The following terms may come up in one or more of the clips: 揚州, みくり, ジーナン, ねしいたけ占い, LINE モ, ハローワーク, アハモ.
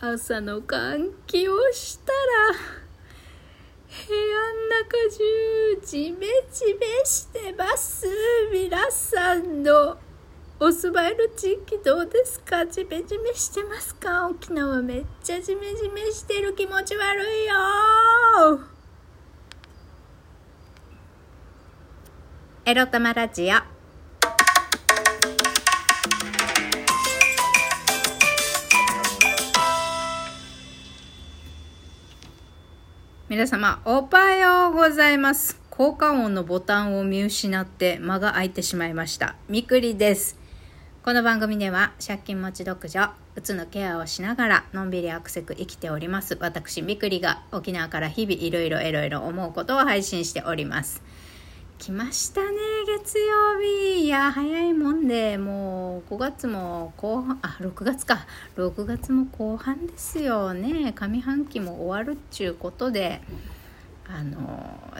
朝の換気をしたら部屋の中中ジメジメしてます。皆さんのお住まいの地域どうですか？ジメジメしてますか？沖縄めっちゃジメジメしてる。気持ち悪いよ。エロトマラジオ。皆様おはようございます。効果音のボタンを見失って間が空いてしまいました。みくりです。この番組では借金持ち独女うつのケアをしながらのんびりあくせく生きております私みくりが沖縄から日々いろいろ思うことを配信しております。来ましたね、月曜日。いや早いもんでもう6月も後半ですよね。上半期も終わるっちゅうことで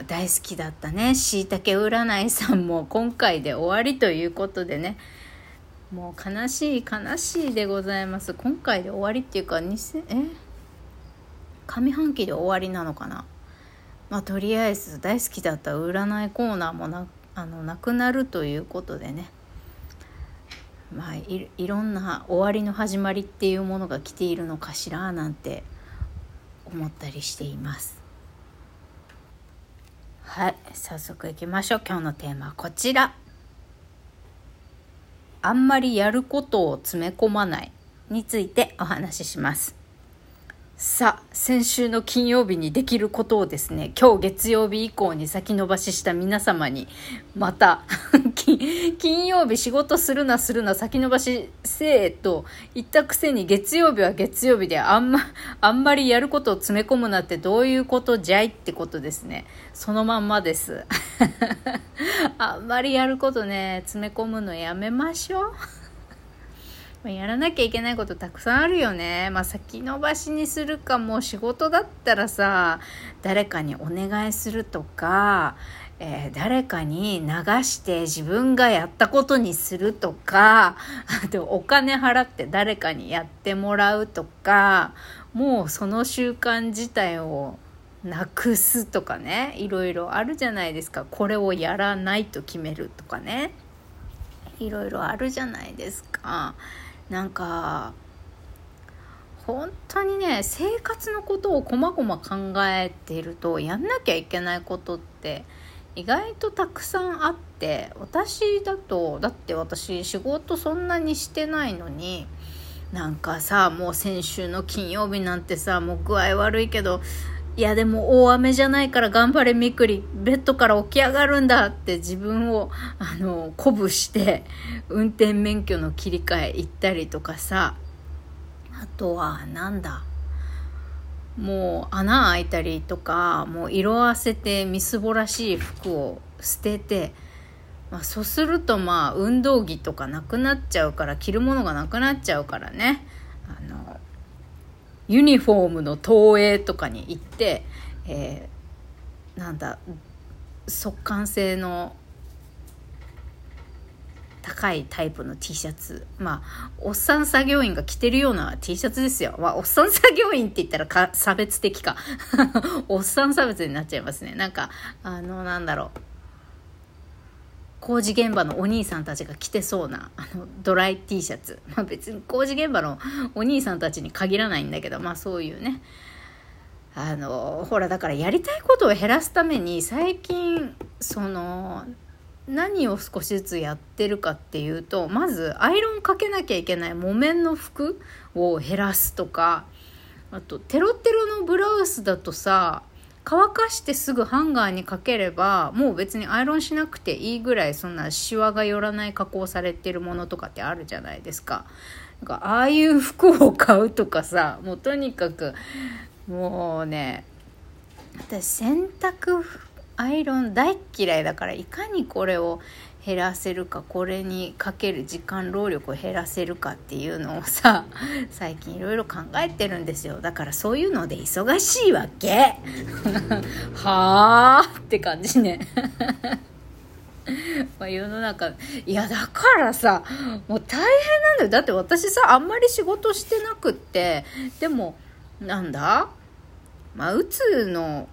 大好きだったねしいたけ占いさんも今回で終わりということでね、もう悲しいでございます。今回で終わりっていうか上半期で終わりなのかな。とりあえず大好きだった占いコーナーもなくなるということでね、いろんな終わりの始まりっていうものが来ているのかしらなんて思ったりしています。はい、早速いきましょう。今日のテーマはこちら。あんまりやることを詰め込まないについてお話しします。さあ、先週の金曜日にできることをですね、今日月曜日以降に先延ばしした皆様にまた金曜日仕事するな先延ばしせえと言ったくせに、月曜日は月曜日であんまりやることを詰め込むなってどういうことじゃいってことですね。そのまんまですあんまりやることね、詰め込むのやめましょうやらなきゃいけないことたくさんあるよね。先延ばしにするか、もう仕事だったらさ、誰かにお願いするとか、誰かに流して自分がやったことにするとか、あとお金払って誰かにやってもらうとか、もうその習慣自体をなくすとかね、いろいろあるじゃないですか。これをやらないと決めるとかね、いろいろあるじゃないですか。なんか本当にね、生活のことをこまごま考えているとやんなきゃいけないことって意外とたくさんあって、私仕事そんなにしてないのに、なんかさ、もう先週の金曜日なんてさ、もう具合悪いけど、いやでも大雨じゃないから頑張れみくり、ベッドから起き上がるんだって自分を鼓舞して運転免許の切り替え行ったりとかさ、あとはもう穴開いたりとか、もう色あせてみすぼらしい服を捨てて、そうすると運動着とかなくなっちゃうから、着るものがなくなっちゃうからね、ユニフォームの投影とかに行って、速乾性の高いタイプの T シャツ、おっさん作業員が着てるような T シャツですよ。おっさん作業員って言ったら差別的かおっさん差別になっちゃいますね。工事現場のお兄さんたちが着てそうなドライ T シャツ、別に工事現場のお兄さんたちに限らないんだけど、そういうね、だからやりたいことを減らすために最近何を少しずつやってるかっていうと、まずアイロンかけなきゃいけない木綿の服を減らすとか、あとテロテロのブラウスだとさ、乾かしてすぐハンガーにかければもう別にアイロンしなくていいぐらい、そんなシワが寄らない加工されてるものとかってあるじゃないですか。ああいう服を買うとかさ、もうとにかくもうね、私洗濯アイロン大嫌いだから、いかにこれを減らせるか、これにかける時間労力を減らせるかっていうのをさ、最近いろいろ考えてるんですよ。だからそういうので忙しいわけはーって感じねまあ世の中、いやだからさ、もう大変なんだよ。だって私さ、あんまり仕事してなくって、でもなんだ、まあうつの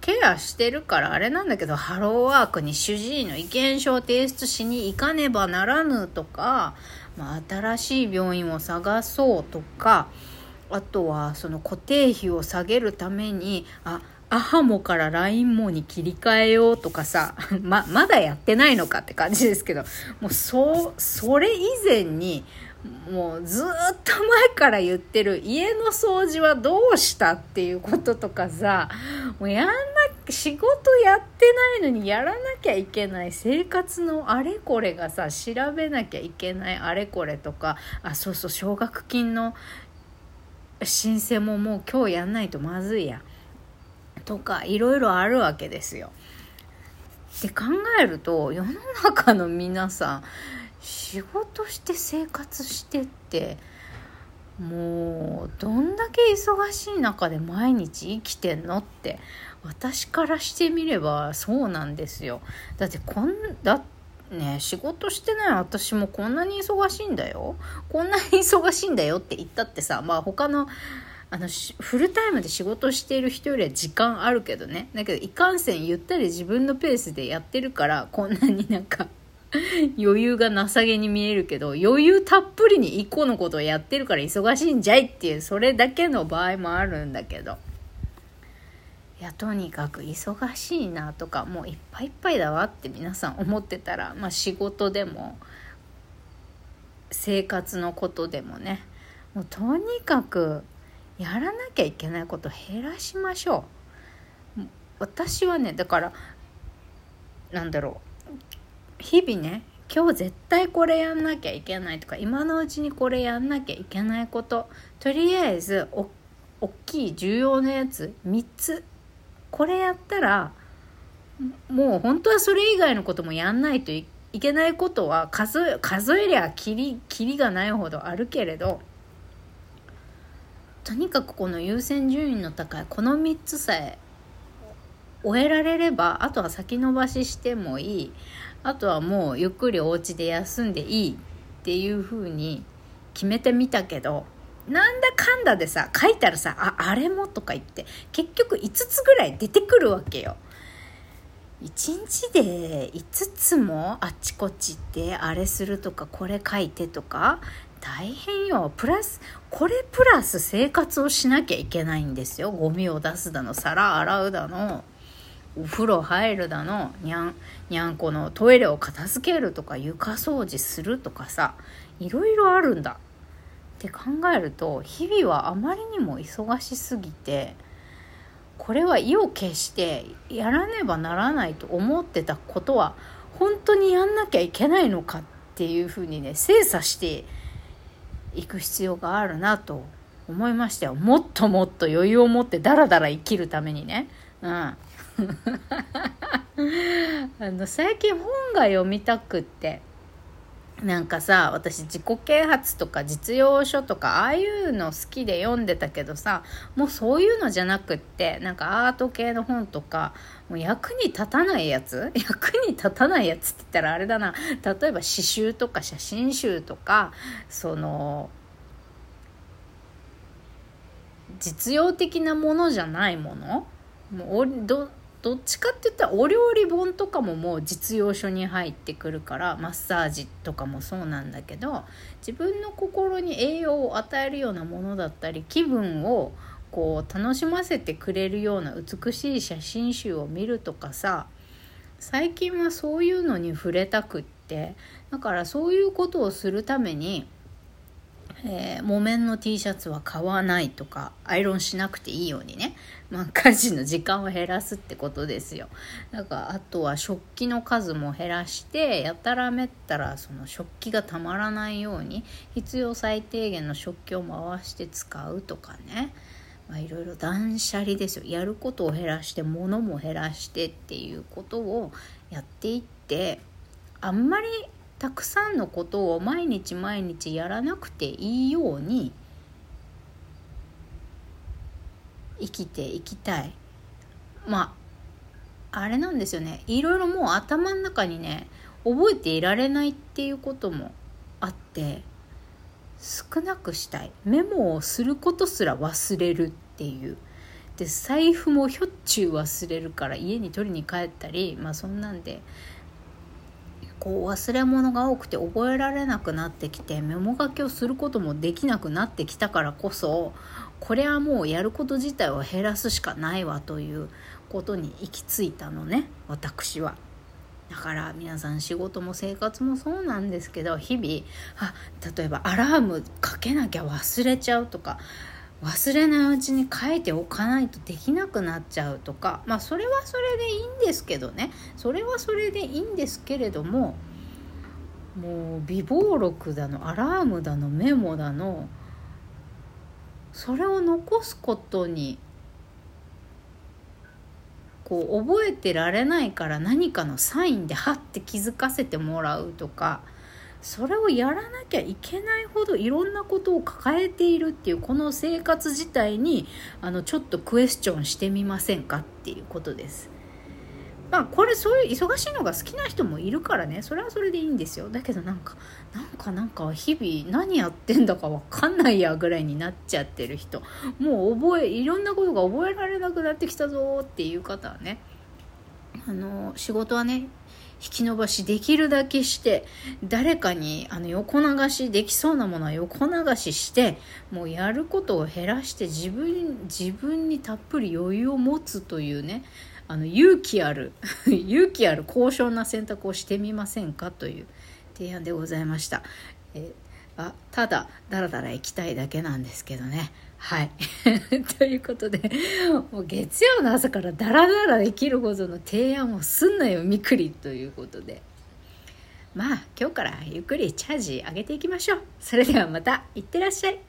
ケアしてるからあれなんだけど、ハローワークに主治医の意見書を提出しに行かねばならぬとか、まあ、新しい病院を探そうとか、あとはその固定費を下げるためにアハモから LINE モに切り替えようとかさ、まだやってないのかって感じですけど、もうそれ以前にもうずっと前から言ってる家の掃除はどうしたっていうこととかさ、もう仕事やってないのにやらなきゃいけない生活のあれこれがさ、調べなきゃいけないあれこれとか、そうそう、奨学金の申請ももう今日やんないとまずいやとか、いろいろあるわけですよ。って考えると、世の中の皆さん仕事して生活してって、もうどんだけ忙しい中で毎日生きてんのって、私からしてみればそうなんですよ。だって仕事してない私もこんなに忙しいんだよ、こんなに忙しいんだよって言ったってさ、まあ他のフルタイムで仕事している人よりは時間あるけどね。だけどいかんせんゆったり自分のペースでやってるから、こんなになんか余裕がなさげに見えるけど、余裕たっぷりに一個のことをやってるから忙しいんじゃいっていう、それだけの場合もあるんだけど、いやとにかく忙しいなとか、もういっぱいいっぱいだわって皆さん思ってたら、まあ仕事でも生活のことでもね、もうとにかくやらなきゃいけないこと減らしましょう。私はね、だからなんだろう、日々ね、今日絶対これやんなきゃいけないとか、今のうちにこれやんなきゃいけないこと、とりあえず大きい重要なやつ3つ、これやったらもう本当はそれ以外のこともやんないといけないことは数えりゃキリがないほどあるけれど、とにかくこの優先順位の高いこの3つさえ終えられれば、あとは先延ばししてもいい、あとはもうゆっくりお家で休んでいいっていう風に決めてみたけど、なんだかんだでさ、書いたらさ、あれもとか言って結局5つぐらい出てくるわけよ。1日で5つもあっちこっちってあれするとか、これ書いてとか大変よ。プラス生活をしなきゃいけないんですよ。ゴミを出すだの、皿洗うだの、お風呂入るだの、にゃんこのトイレを片付けるとか、床掃除するとかさ、いろいろあるんだって考えると、日々はあまりにも忙しすぎて、これは意を決してやらねばならないと思ってたことは本当にやんなきゃいけないのかっていうふうにね、精査していく必要があるなと思いましたよ。もっともっと余裕を持ってダラダラ生きるためにね、最近本が読みたくって、なんかさ、私自己啓発とか実用書とかああいうの好きで読んでたけどさ、もうそういうのじゃなくって、なんかアート系の本とか、もう役に立たないやつって言ったらあれだな、例えば詩集とか写真集とか、その実用的なものじゃないもの、もうどっちかって言ったらお料理本とかももう実用書に入ってくるから、マッサージとかもそうなんだけど、自分の心に栄養を与えるようなものだったり、気分をこう楽しませてくれるような美しい写真集を見るとかさ、最近はそういうのに触れたくって、だからそういうことをするために木綿の T シャツは買わないとか、アイロンしなくていいようにね、家事の時間を減らすってことですよ。だからあとは食器の数も減らして、やたらめったらその食器がたまらないように必要最低限の食器を回して使うとかね、いろいろ断捨離ですよ。やることを減らして物も減らしてっていうことをやっていって、あんまりたくさんのことを毎日毎日やらなくていいように生きていきたい。まああれなんですよね、いろいろもう頭の中にね覚えていられないっていうこともあって、少なくしたい。メモをすることすら忘れるっていう。で、財布もひょっちゅう忘れるから家に取りに帰ったり、まあそんなんでこう忘れ物が多くて覚えられなくなってきて、メモ書きをすることもできなくなってきたからこそ、これはもうやること自体を減らすしかないわということに行き着いたのね、私は。だから皆さん、仕事も生活もそうなんですけど、日々例えばアラームかけなきゃ忘れちゃうとか、忘れないうちに書いておかないとできなくなっちゃうとか、まあそれはそれでいいんですけどね、それはそれでいいんですけれども、もう備忘録だのアラームだのメモだの、それを残すことにこう覚えてられないから、何かのサインでハッて気づかせてもらうとか、それをやらなきゃいけないほどいろんなことを抱えているっていう、この生活自体にちょっとクエスチョンしてみませんかっていうことです。まあこれ、そういう忙しいのが好きな人もいるからね、それはそれでいいんですよ。だけどなんか日々何やってんだか分かんないやぐらいになっちゃってる人、もういろんなことが覚えられなくなってきたぞっていう方はね、仕事はね、引き延ばしできるだけして、誰かに横流しできそうなものは横流しして、もうやることを減らして、自分にたっぷり余裕を持つというね、勇気ある高尚な選択をしてみませんかという提案でございました。ただだらだら行きたいだけなんですけどね、はいということで、もう月曜の朝からだらだらできるほどの提案をすんなよみくりということで、まあ今日からゆっくりチャージ上げていきましょう。それではまた、いってらっしゃい。